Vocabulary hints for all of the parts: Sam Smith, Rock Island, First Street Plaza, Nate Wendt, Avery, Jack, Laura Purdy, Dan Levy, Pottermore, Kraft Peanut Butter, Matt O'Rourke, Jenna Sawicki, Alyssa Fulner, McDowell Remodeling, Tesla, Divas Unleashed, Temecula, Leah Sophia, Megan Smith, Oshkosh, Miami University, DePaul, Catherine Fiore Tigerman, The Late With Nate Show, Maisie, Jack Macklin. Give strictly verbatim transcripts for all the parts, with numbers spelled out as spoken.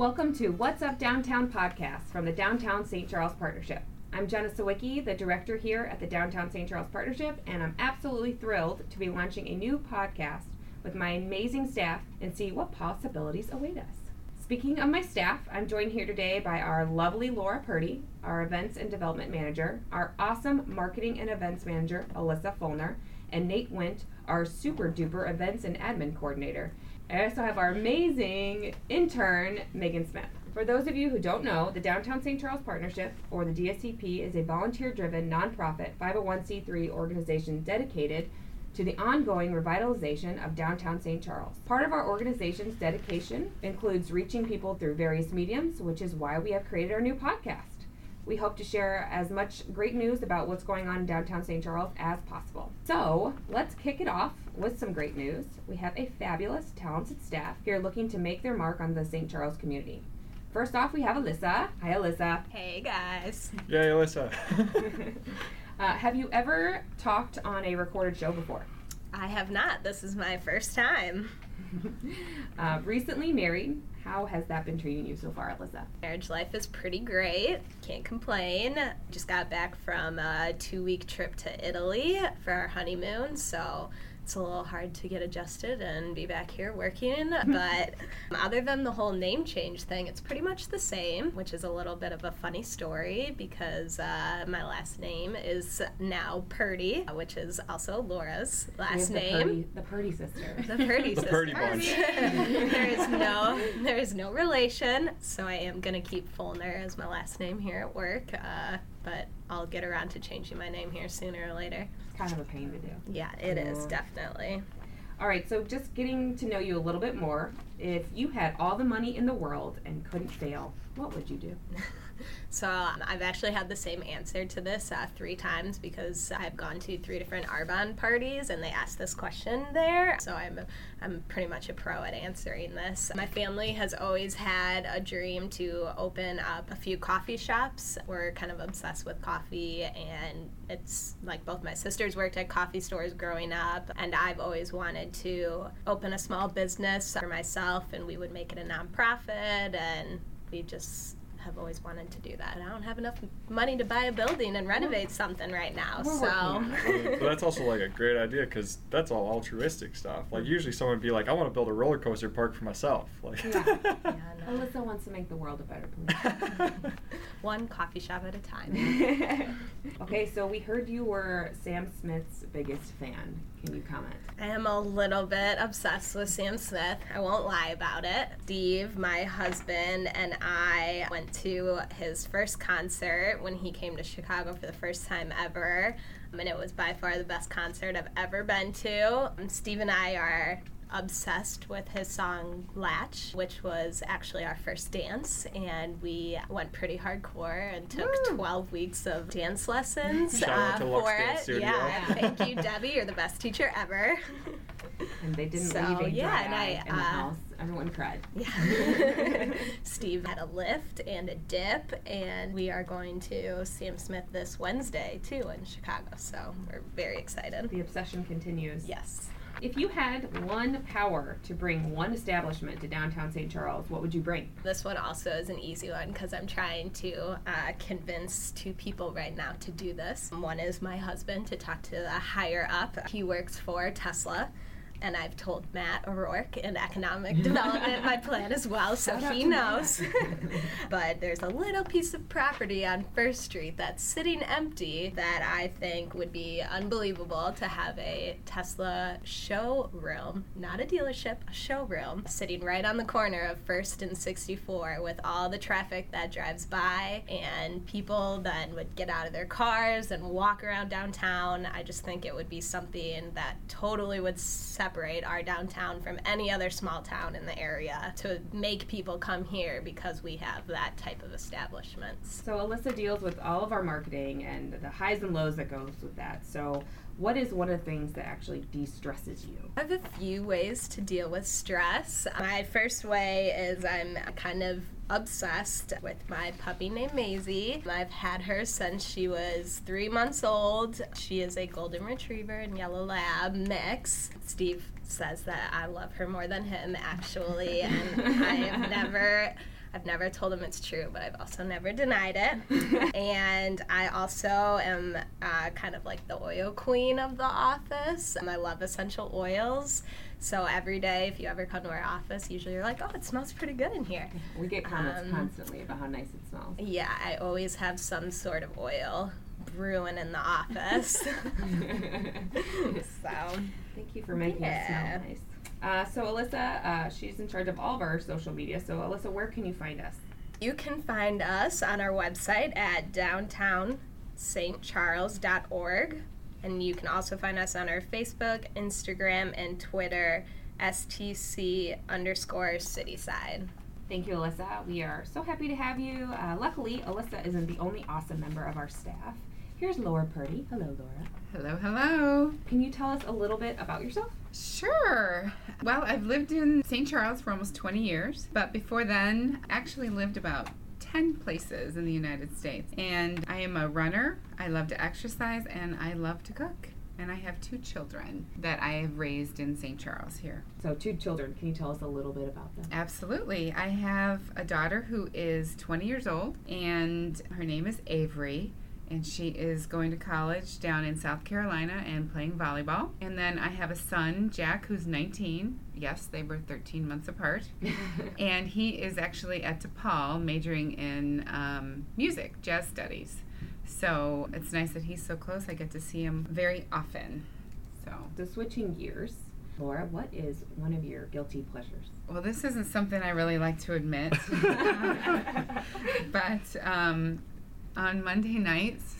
Welcome to What's Up Downtown podcast from the Downtown Saint Charles Partnership. I'm Jenna Sawicki, the director here at the Downtown Saint Charles Partnership, and I'm absolutely thrilled to be launching a new podcast with my amazing staff and see what possibilities await us. Speaking of my staff, I'm joined here today by our lovely Laura Purdy, our events and development manager, our awesome marketing and events manager, Alyssa Fulner, and Nate Wendt, our super duper events and admin coordinator. I also have our amazing intern, Megan Smith. For those of you who don't know, the Downtown Saint Charles Partnership, or the D S C P, is a volunteer-driven, nonprofit, five oh one c three organization dedicated to the ongoing revitalization of Downtown Saint Charles. Part of our organization's dedication includes reaching people through various mediums, which is why we have created our new podcast. We hope to share as much great news about what's going on in Downtown Saint Charles as possible. So let's kick it off with some great news. We have a fabulous, talented staff here looking to make their mark on the Saint Charles community. First off, we have Alyssa. Hi, Alyssa. Hey, guys. Yay, Alyssa. uh, have you ever talked on a recorded show before? I have not. This is my first time. uh, recently married. How has that been treating you so far, Alyssa? Marriage life is pretty great. Can't complain. Just got back from a two-week trip to Italy for our honeymoon, so it's a little hard to get adjusted and be back here working. But other than the whole name change thing, it's pretty much the same, which is a little bit of a funny story because uh, my last name is now Purdy, which is also Laura's last name. The Purdy, the Purdy sister. The Purdy sister. The Purdy bunch. There is no... There is no relation, so I am going to keep Fulner as my last name here at work, uh, but I'll get around to changing my name here sooner or later. It's kind of a pain to do. Yeah, it yeah. is, definitely. All right, so just getting to know you a little bit more, if you had all the money in the world and couldn't fail, what would you do? So um, I've actually had the same answer to this uh, three times because I've gone to three different Arbonne parties and they asked this question there. So I'm I'm pretty much a pro at answering this. My family has always had a dream to open up a few coffee shops. We're kind of obsessed with coffee, and it's like both my sisters worked at coffee stores growing up, and I've always wanted to open a small business for myself, and we would make it a nonprofit, and we just have always wanted to do that. And I don't have enough money to buy a building and renovate something right now. We're so. But that's also like a great idea because that's all altruistic stuff. Like usually someone would be like, I want to build a roller coaster park for myself. Like, yeah. yeah, no. Alyssa wants to make the world a better place. One coffee shop at a time. Okay, so we heard you were Sam Smith's biggest fan. Can you comment? I am a little bit obsessed with Sam Smith. I won't lie about it. Steve, my husband, and I went to his first concert when he came to Chicago for the first time ever, and it was by far the best concert I've ever been to. Steve and I are obsessed with his song Latch, which was actually our first dance, and we went pretty hardcore and took Woo. twelve weeks of dance lessons uh, for it. Yeah, thank you, Debbie. You're the best teacher ever. And they didn't so, leave a yeah, dry and I, eye in the uh, house. Everyone cried. Yeah. Steve had a lift and a dip, and we are going to Sam Smith this Wednesday, too, in Chicago, so we're very excited. The obsession continues. Yes. If you had one power to bring one establishment to Downtown Saint Charles, what would you bring? This one also is an easy one because I'm trying to uh, convince two people right now to do this. One is my husband to talk to the higher up. He works for Tesla. And I've told Matt O'Rourke in economic development my plan as well, so Shout he knows. But there's a little piece of property on First Street that's sitting empty that I think would be unbelievable to have a Tesla showroom, not a dealership, a showroom, sitting right on the corner of First and sixty-four with all the traffic that drives by, and people then would get out of their cars and walk around downtown. I just think it would be something that totally would separate our downtown from any other small town in the area to make people come here because we have that type of establishment. So Alyssa deals with all of our marketing and the highs and lows that goes with that. So what is one of the things that actually de-stresses you? I have a few ways to deal with stress. My first way is I'm kind of obsessed with my puppy named Maisie. I've had her since she was three months old. She is a golden retriever and yellow lab mix. Steve says that I love her more than him, actually, and I have never... I've never told him it's true, but I've also never denied it. And I also am uh, kind of like the oil queen of the office. Um, I love essential oils. So every day, if you ever come to our office, usually you're like, oh, it smells pretty good in here. We get comments um, constantly about how nice it smells. Yeah, I always have some sort of oil brewing in the office. So thank you for making yeah. it smell nice. Uh, so Alyssa, uh, she's in charge of all of our social media. So Alyssa, where can you find us? You can find us on our website at downtown s t charles dot org. And you can also find us on our Facebook, Instagram, and Twitter, S T C underscore Cityside. Thank you, Alyssa. We are so happy to have you. Uh, luckily, Alyssa isn't the only awesome member of our staff. Here's Laura Purdy. Hello, Laura. Hello, hello. Can you tell us a little bit about yourself? Sure. Well, I've lived in Saint Charles for almost twenty years, but before then, I actually lived about ten places in the United States. And I am a runner, I love to exercise, and I love to cook. And I have two children that I have raised in Saint Charles here. So two children. Can you tell us a little bit about them? Absolutely. I have a daughter who is twenty years old, and her name is Avery. And she is going to college down in South Carolina and playing volleyball. And then I have a son, Jack, who's nineteen. Yes, they were thirteen months apart. And he is actually at DePaul majoring in um, music, jazz studies. So it's nice that he's so close. I get to see him very often. So, so switching gears, Laura, what is one of your guilty pleasures? Well, this isn't something I really like to admit. But... Um, on Monday nights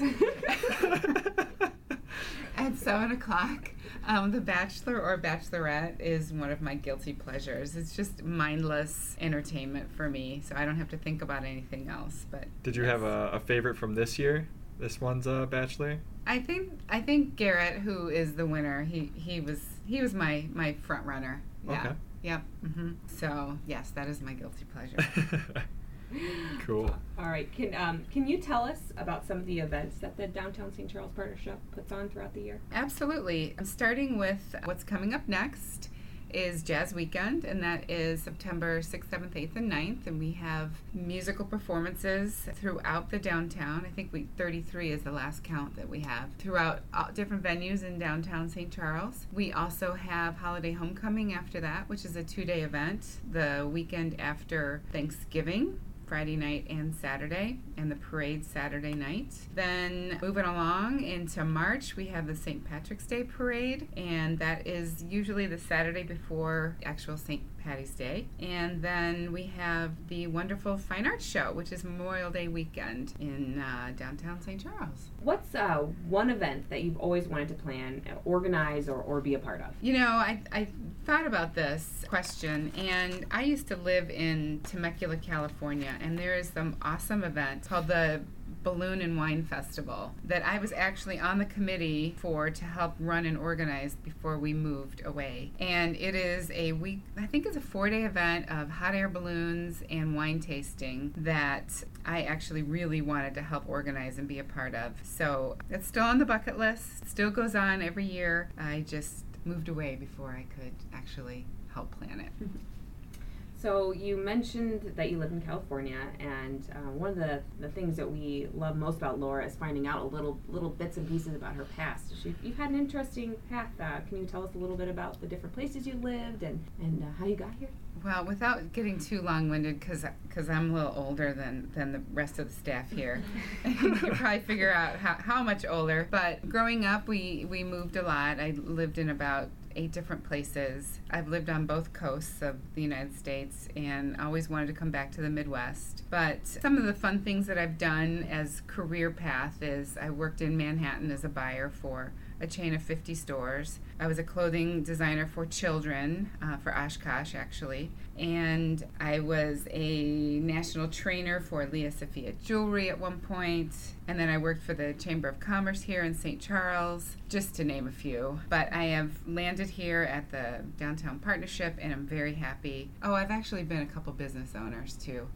at seven o'clock, um, The Bachelor or Bachelorette is one of my guilty pleasures. It's just mindless entertainment for me, so I don't have to think about anything else. But did you yes. have a, a favorite from this year? This one's a uh, Bachelor? I think I think Garrett, who is the winner, he, he was he was my, my front runner. Yeah. Okay. Yep. Mm-hmm. So, yes, that is my guilty pleasure. Cool. All right. Can um can you tell us about some of the events that the Downtown Saint Charles Partnership puts on throughout the year? Absolutely. Starting with what's coming up next is Jazz Weekend, and that is September sixth, seventh, eighth, and ninth, and we have musical performances throughout the downtown. I think we thirty-three is the last count that we have throughout all different venues in downtown Saint Charles. We also have Holiday Homecoming after that, which is a two-day event the weekend after Thanksgiving, Friday night and Saturday, and the parade Saturday night. Then moving along into March, we have the Saint Patrick's Day Parade, and that is usually the Saturday before actual Saint Patty's Day. And then we have the wonderful Fine Arts Show, which is Memorial Day weekend in uh, downtown Saint Charles. What's uh, one event that you've always wanted to plan, organize, or, or be a part of? You know, I, I thought about this question, and I used to live in Temecula, California, and there is some awesome event called the Balloon and Wine Festival that I was actually on the committee for to help run and organize before we moved away. And it is a week, I think it's a four-day event of hot air balloons and wine tasting that I actually really wanted to help organize and be a part of. So it's still on the bucket list, still goes on every year. I just moved away before I could actually help plan it. So you mentioned that you live in California, and uh, one of the, the things that we love most about Laura is finding out a little little bits and pieces about her past. She, you've had an interesting path. Uh, can you tell us a little bit about the different places you lived and, and uh, how you got here? Well, without getting too long-winded, because because I'm a little older than, than the rest of the staff here, you can probably figure out how, how much older. But growing up, we, we moved a lot. I lived in about eight different places. I've lived on both coasts of the United States and always wanted to come back to the Midwest. But some of the fun things that I've done as career path is I worked in Manhattan as a buyer for a chain of fifty stores. I was a clothing designer for children, uh, for Oshkosh actually, and I was a national trainer for Leah Sophia jewelry at one point, and then I worked for the Chamber of Commerce here in Saint Charles, just to name a few. But I have landed here at the Downtown Partnership, and I'm very happy. Oh, I've actually been a couple business owners too.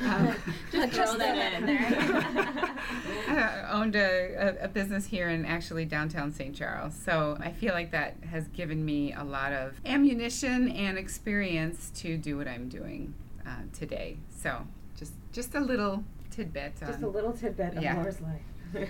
Um, just throw that in there. I owned a, a, a business here in actually downtown Saint Charles, so I feel like that has given me a lot of ammunition and experience to do what I'm doing uh, today. So just just a little tidbit. Just on, a little tidbit of yeah. Laura's life.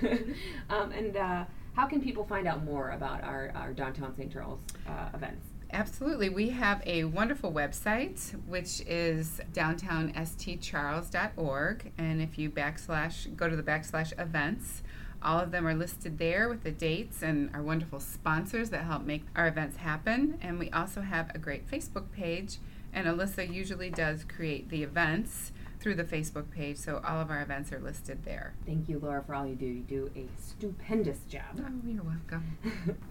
um, and uh, how can people find out more about our, our Downtown Saint Charles uh, events? Absolutely. We have a wonderful website, which is downtown s t charles dot org. And if you backslash, go to the backslash events, all of them are listed there with the dates and our wonderful sponsors that help make our events happen. And we also have a great Facebook page. And Alyssa usually does create the events through the Facebook page, so all of our events are listed there. Thank you, Laura, for all you do. You do a stupendous job. Oh, you're welcome.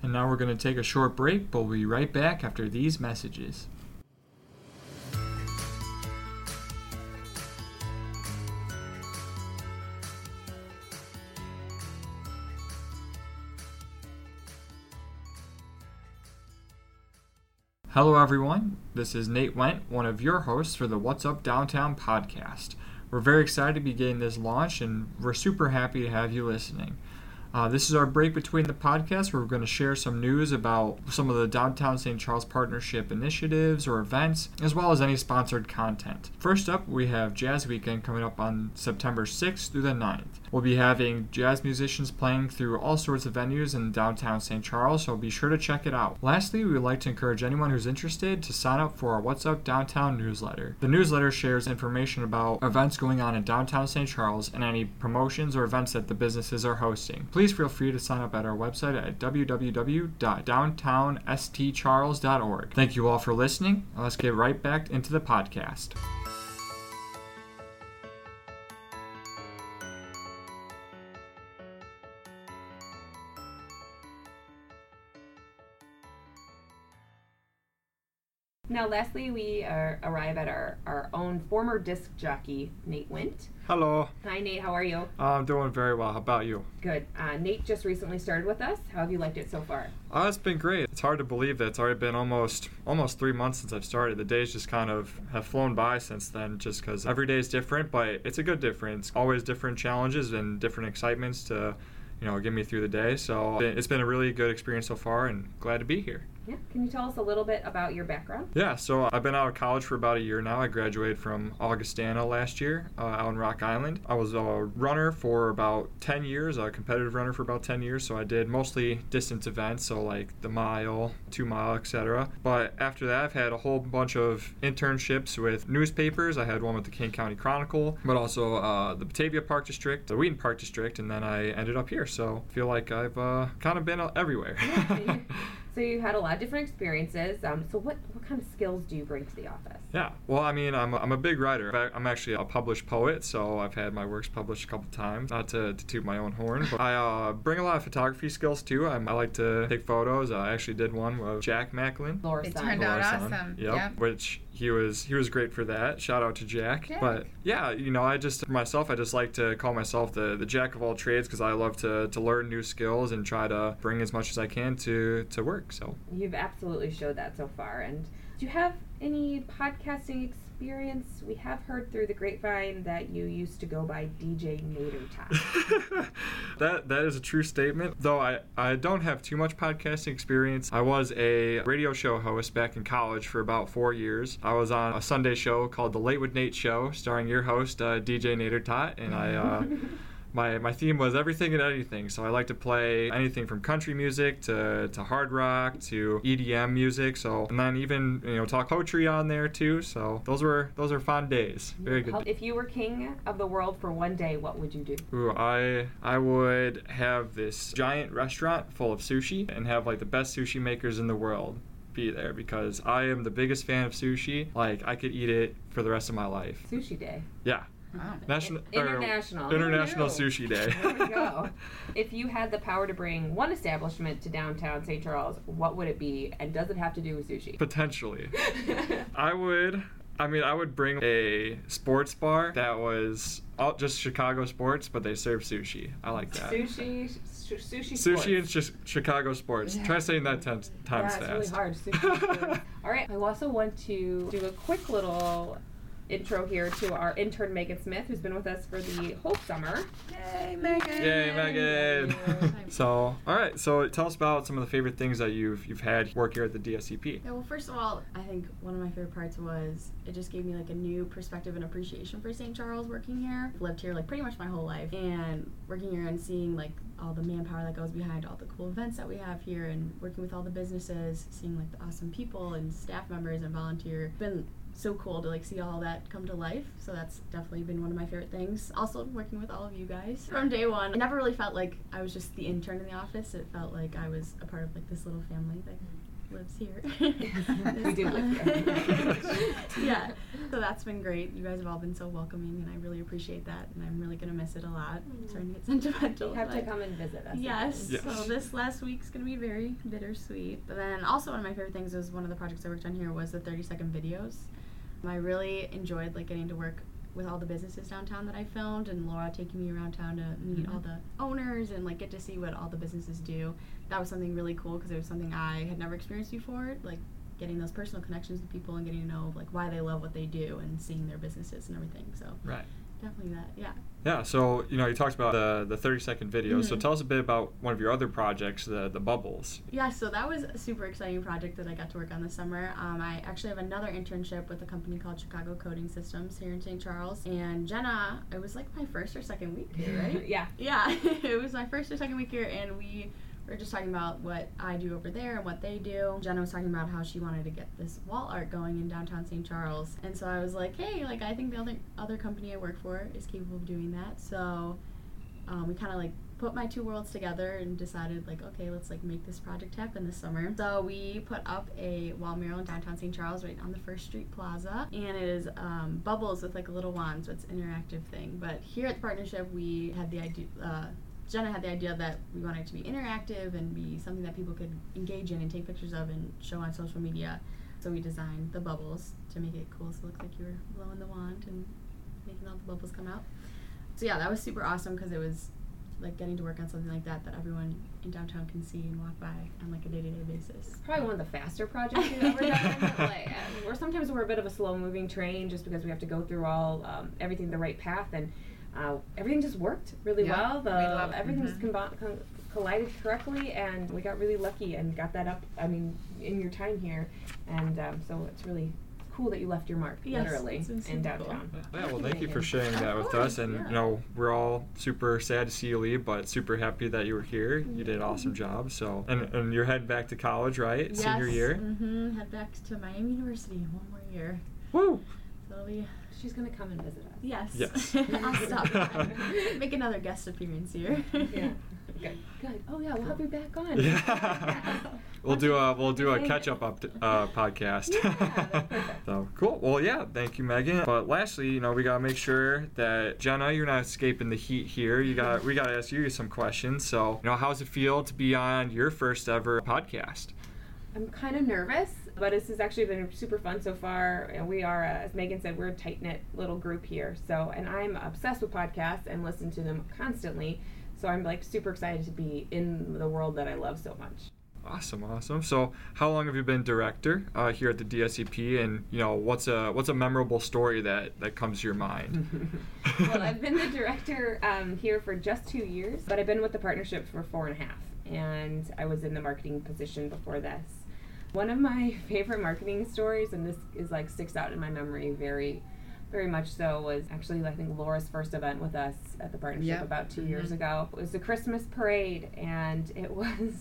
And now we're going to take a short break, but we'll be right back after these messages. Hello everyone, this is Nate Wendt, one of your hosts for the What's Up Downtown podcast. We're very excited to be getting this launched and we're super happy to have you listening. Uh, this is our break between the podcasts where we're going to share some news about some of the Downtown Saint Charles Partnership initiatives or events, as well as any sponsored content. First up, we have Jazz Weekend coming up on September sixth through the ninth. We'll be having jazz musicians playing through all sorts of venues in downtown Saint Charles, so be sure to check it out. Lastly, we would like to encourage anyone who's interested to sign up for our What's Up Downtown newsletter. The newsletter shares information about events going on in downtown Saint Charles and any promotions or events that the businesses are hosting. Please feel free to sign up at our website at w w w dot downtown s t charles dot org. Thank you all for listening. Let's get right back into the podcast. Now, lastly, we are, arrive at our, our own former disc jockey, Nate Wendt. Hello. Hi, Nate. How are you? I'm doing very well. How about you? Good. Uh, Nate just recently started with us. How have you liked it so far? Oh, it's been great. It's hard to believe that it's already been almost almost three months since I've started. The days just kind of have flown by since then just because every day is different, but it's a good difference. Always different challenges and different excitements to, you know, get me through the day. So it's been a really good experience so far and glad to be here. Yeah. Can you tell us a little bit about your background? Yeah, so I've been out of college for about a year now. I graduated from Augustana last year uh, out in Rock Island. I was a runner for about ten years, a competitive runner for about ten years, so I did mostly distance events, so like the mile, two mile, et cetera. But after that, I've had a whole bunch of internships with newspapers. I had one with the Kane County Chronicle, but also uh, the Batavia Park District, the Wheaton Park District, and then I ended up here, so I feel like I've uh, kind of been everywhere. Yeah. So you had a lot of different experiences. Um, so what, what kind of skills do you bring to the office? Yeah, well, I mean, I'm a, I'm a big writer. I'm actually a published poet, so I've had my works published a couple times. Not to, to toot my own horn, but I uh, bring a lot of photography skills, too. I'm, I like to take photos. I actually did one with Jack Macklin. Laura's it son. turned Laura's out son. awesome. Yep, yep. Which he was he was great for that. Shout out to Jack. Jack. But, yeah, you know, I just, for myself, I just like to call myself the, the jack of all trades because I love to, to learn new skills and try to bring as much as I can to, to work. So you've absolutely showed that so far. And do you have any podcasting experience? We have heard through the grapevine that you used to go by D J Nader Time. that that is a true statement. Though I, I don't have too much podcasting experience. I was a radio show host back in college for about four years. I was on a Sunday show called The Late With Nate Show, starring your host uh, D J Nader Tot, and I. Uh, My my theme was everything and anything, so I like to play anything from country music to, to hard rock to E D M music. So and then even you know talk poetry on there too. So those were those are fun days. Very good. If you were king of the world for one day, what would you do? Ooh, I I would have this giant restaurant full of sushi and have like the best sushi makers in the world be there because I am the biggest fan of sushi. Like I could eat it for the rest of my life. Sushi day. Yeah. Wow. National, international International Sushi Day. There we go. If you had the power to bring one establishment to downtown Saint Charles, what would it be? And does it have to do with sushi? Potentially. I would, I mean, I would bring a sports bar that was all just Chicago sports, but they serve sushi. I like that. Sushi, sh- sushi sports. Sushi and sh- Chicago sports. Yeah. Try saying that ten times yeah, fast. It's really hard. Sushi sports. All right. I also want to do a quick little intro here to our intern, Megan Smith, who's been with us for the whole summer. Yay, Megan! Yay, Megan! So, all right. So, tell us about some of the favorite things that you've you've had work here at the D S C P. Yeah, well, first of all, I think one of my favorite parts was it just gave me like a new perspective and appreciation for Saint Charles working here. I've lived here like pretty much my whole life, and working here and seeing like all the manpower that goes behind all the cool events that we have here, and working with all the businesses, seeing like the awesome people and staff members and volunteer. It's been so cool to like see all that come to life, so that's definitely been one of my favorite things. Also working with all of you guys from day one, I never really felt like I was just the intern in the office. It felt like I was a part of like this little family that lives here. We do live here. Yeah, so that's been great. You guys have all been so welcoming, and I really appreciate that, and I'm really going to miss it a lot. Mm. I'm starting to get sentimental. You have to come and visit us. Yes, yes. So this last week's going to be very bittersweet. But then also one of my favorite things was one of the projects I worked on here was the thirty-second videos. I really enjoyed like getting to work with all the businesses downtown that I filmed, and Laura taking me around town to meet mm-hmm. all the owners and like get to see what all the businesses do. That was something really cool because it was something I had never experienced before, like getting those personal connections with people and getting to know like why they love what they do and seeing their businesses and everything. So right. Definitely that, yeah. Yeah, so, you know, you talked about the, the thirty-second video, mm-hmm. so tell us a bit about one of your other projects, the, the Bubbles. Yeah, so that was a super exciting project that I got to work on this summer. Um, I actually have another internship with a company called Chicago Coding Systems here in Saint Charles, and Jenna, it was like my first or second week here, right? yeah. Yeah, it was my first or second week here, and we... We were just talking about what I do over there and what they do. Jenna was talking about how she wanted to get this wall art going in downtown Saint Charles. And so I was like, hey, like I think the other other company I work for is capable of doing that. So um, we kind of like put my two worlds together and decided like, okay, let's like make this project happen this summer. So we put up a wall mural in downtown Saint Charles right on the First Street Plaza. And it is um, bubbles with like little wands, so it's an interactive thing. But here at the partnership, we had the idea... Uh, Jenna had the idea that we wanted it to be interactive and be something that people could engage in and take pictures of and show on social media. So we designed the bubbles to make it cool, so it looks like you were blowing the wand and making all the bubbles come out. So yeah, that was super awesome because it was like getting to work on something like that that everyone in downtown can see and walk by on like a day-to-day basis. It's probably one of the faster projects we've ever done. Like, or sometimes we're a bit of a slow-moving train just because we have to go through all um, everything the right path and. Uh, everything just worked really yeah, well. The, we love everything mm-hmm. just combi- com- collided correctly, and we got really lucky and got that up, I mean, in your time here. And um, so it's really cool that you left your mark, yes, literally, in downtown. Cool. Yeah, well, thank you for sharing that with us. And, yeah. you know, we're all super sad to see you leave, but super happy that you were here. You did an awesome job. So, and, and you're heading back to college, right? Yes. Senior year? Mm-hmm. Head back to Miami University one more year. Woo! So it'll be... She's going to come and visit us. Yes. Yes. I'll stop by. Make another guest appearance here. Yeah. Good. Good. Oh, yeah, we'll have you back on. Yeah. yeah. We'll do a we'll do a catch-up up, uh, podcast. Yeah, so, cool. Well, yeah, thank you, Megan. But lastly, you know, we got to make sure that, Jenna, you're not escaping the heat here. You got We got to ask you some questions. So, you know, how does it feel to be on your first ever podcast? I'm kind of nervous, but this has actually been super fun so far. And we are, uh, as Megan said, we're a tight-knit little group here. So, and I'm obsessed with podcasts and listen to them constantly. So I'm like super excited to be in the world that I love so much. Awesome, awesome. So, how long have you been director uh, here at the D S C P? And you know, what's a what's a memorable story that, that comes to your mind? Well, I've been the director um, here for just two years, but I've been with the partnership for four and a half, and I was in the marketing position before this. One of my favorite marketing stories, and this is like sticks out in my memory very, very much so, was actually I think Laura's first event with us at the partnership yep. about two mm-hmm. years ago. It was the Christmas parade, and it was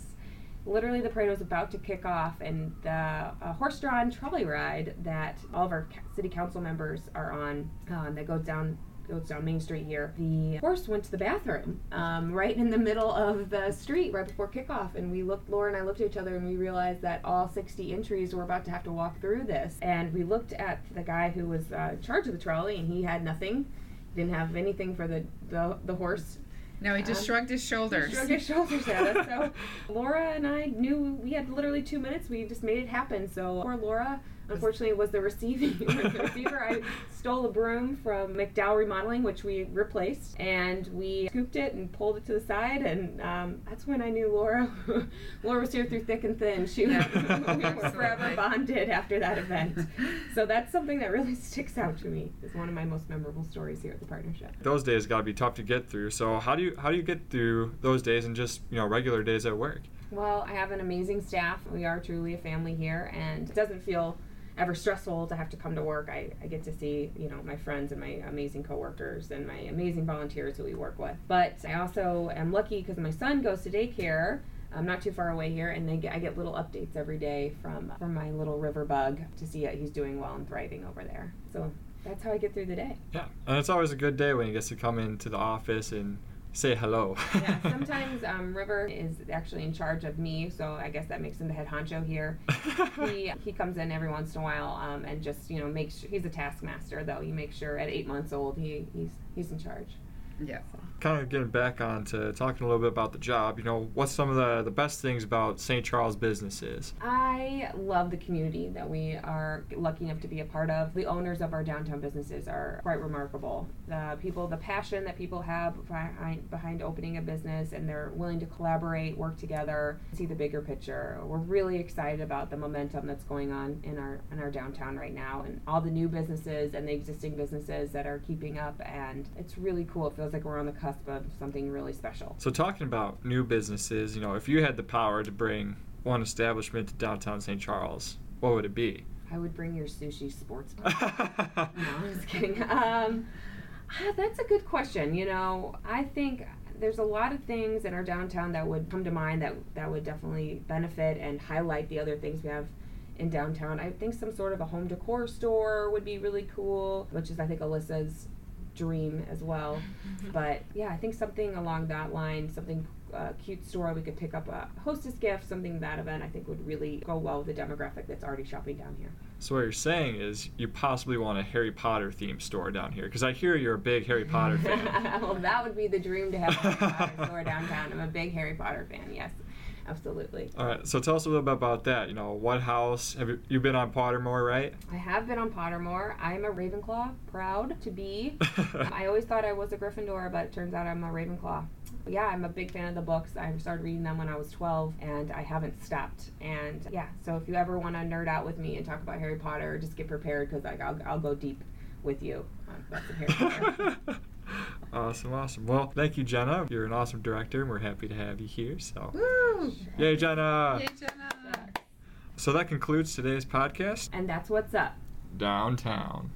literally the parade was about to kick off, and the uh, horse-drawn trolley ride that all of our city council members are on um, that goes down. goes down Main Street here, the horse went to the bathroom um, right in the middle of the street right before kickoff, and we looked, Laura and I looked at each other, and we realized that all sixty entries were about to have to walk through this, and we looked at the guy who was uh, in charge of the trolley, and he had nothing, didn't have anything for the, the, the horse. No, he just um, shrugged his shoulders. He shrugged his shoulders at us, so Laura and I knew we had literally two minutes, we just made it happen, so poor Laura unfortunately, was the receiving was the receiver. I stole a broom from McDowell Remodeling, which we replaced, and we scooped it and pulled it to the side, and um, that's when I knew Laura. Laura was here through thick and thin. She was forever bonded after that event. So that's something that really sticks out to me. It's one of my most memorable stories here at the partnership. Those days got to be tough to get through. So how do you how do you get through those days and just, you know, regular days at work? Well, I have an amazing staff. We are truly a family here, and it doesn't feel ever stressful to have to come to work. I, I get to see, you know, my friends and my amazing coworkers and my amazing volunteers who we work with. But I also am lucky because my son goes to daycare. I'm not too far away here, and they get, I get little updates every day from from my little river bug to see that he's doing well and thriving over there. So that's how I get through the day. Yeah, and it's always a good day when he gets to come into the office and say hello. Yeah, sometimes um, River is actually in charge of me, so I guess that makes him the head honcho here. he he comes in every once in a while um, and just, you know, makes sure, he's a taskmaster though. He makes sure at eight months old he, he's he's in charge. Yeah. So. Kind of getting back on to talking a little bit about the job, you know, what's some of the, the best things about Saint Charles businesses? I love the community that we are lucky enough to be a part of. The owners of our downtown businesses are quite remarkable. The people, the passion that people have behind, behind opening a business, and they're willing to collaborate, work together, see the bigger picture. We're really excited about the momentum that's going on in our, in our downtown right now, and all the new businesses and the existing businesses that are keeping up, and it's really cool. It feels like we're on the cusp of something really special. So talking about new businesses, you know, if you had the power to bring one establishment to downtown Saint Charles, what would it be? I would bring your sushi sports bar. No, I'm just kidding. Um, that's a good question. You know, I think there's a lot of things in our downtown that would come to mind that, that would definitely benefit and highlight the other things we have in downtown. I think some sort of a home decor store would be really cool, which is, I think, Alyssa's dream as well. But yeah, I think something along that line, something uh, cute store we could pick up, a hostess gift, something that event I think would really go well with the demographic that's already shopping down here. So what you're saying is you possibly want a Harry Potter themed store down here, because I hear you're a big Harry Potter fan. Well, that would be the dream, to have a Harry Potter store downtown. I'm a big Harry Potter fan, yes. Absolutely. All right. So tell us a little bit about that. You know, what house? Have you, you've been on Pottermore, right? I have been on Pottermore. I'm a Ravenclaw, proud to be. I always thought I was a Gryffindor, but it turns out I'm a Ravenclaw. But yeah, I'm a big fan of the books. I started reading them when I was twelve, and I haven't stopped. And yeah, so if you ever want to nerd out with me and talk about Harry Potter, just get prepared, because like, I'll, I'll go deep with you on lots of Harry Potter. Awesome, awesome. Well, thank you, Jenna. You're an awesome director, and we're happy to have you here. So, woo! Yay, Jenna! Yay, Jenna! So that concludes today's podcast. And that's what's up. Downtown.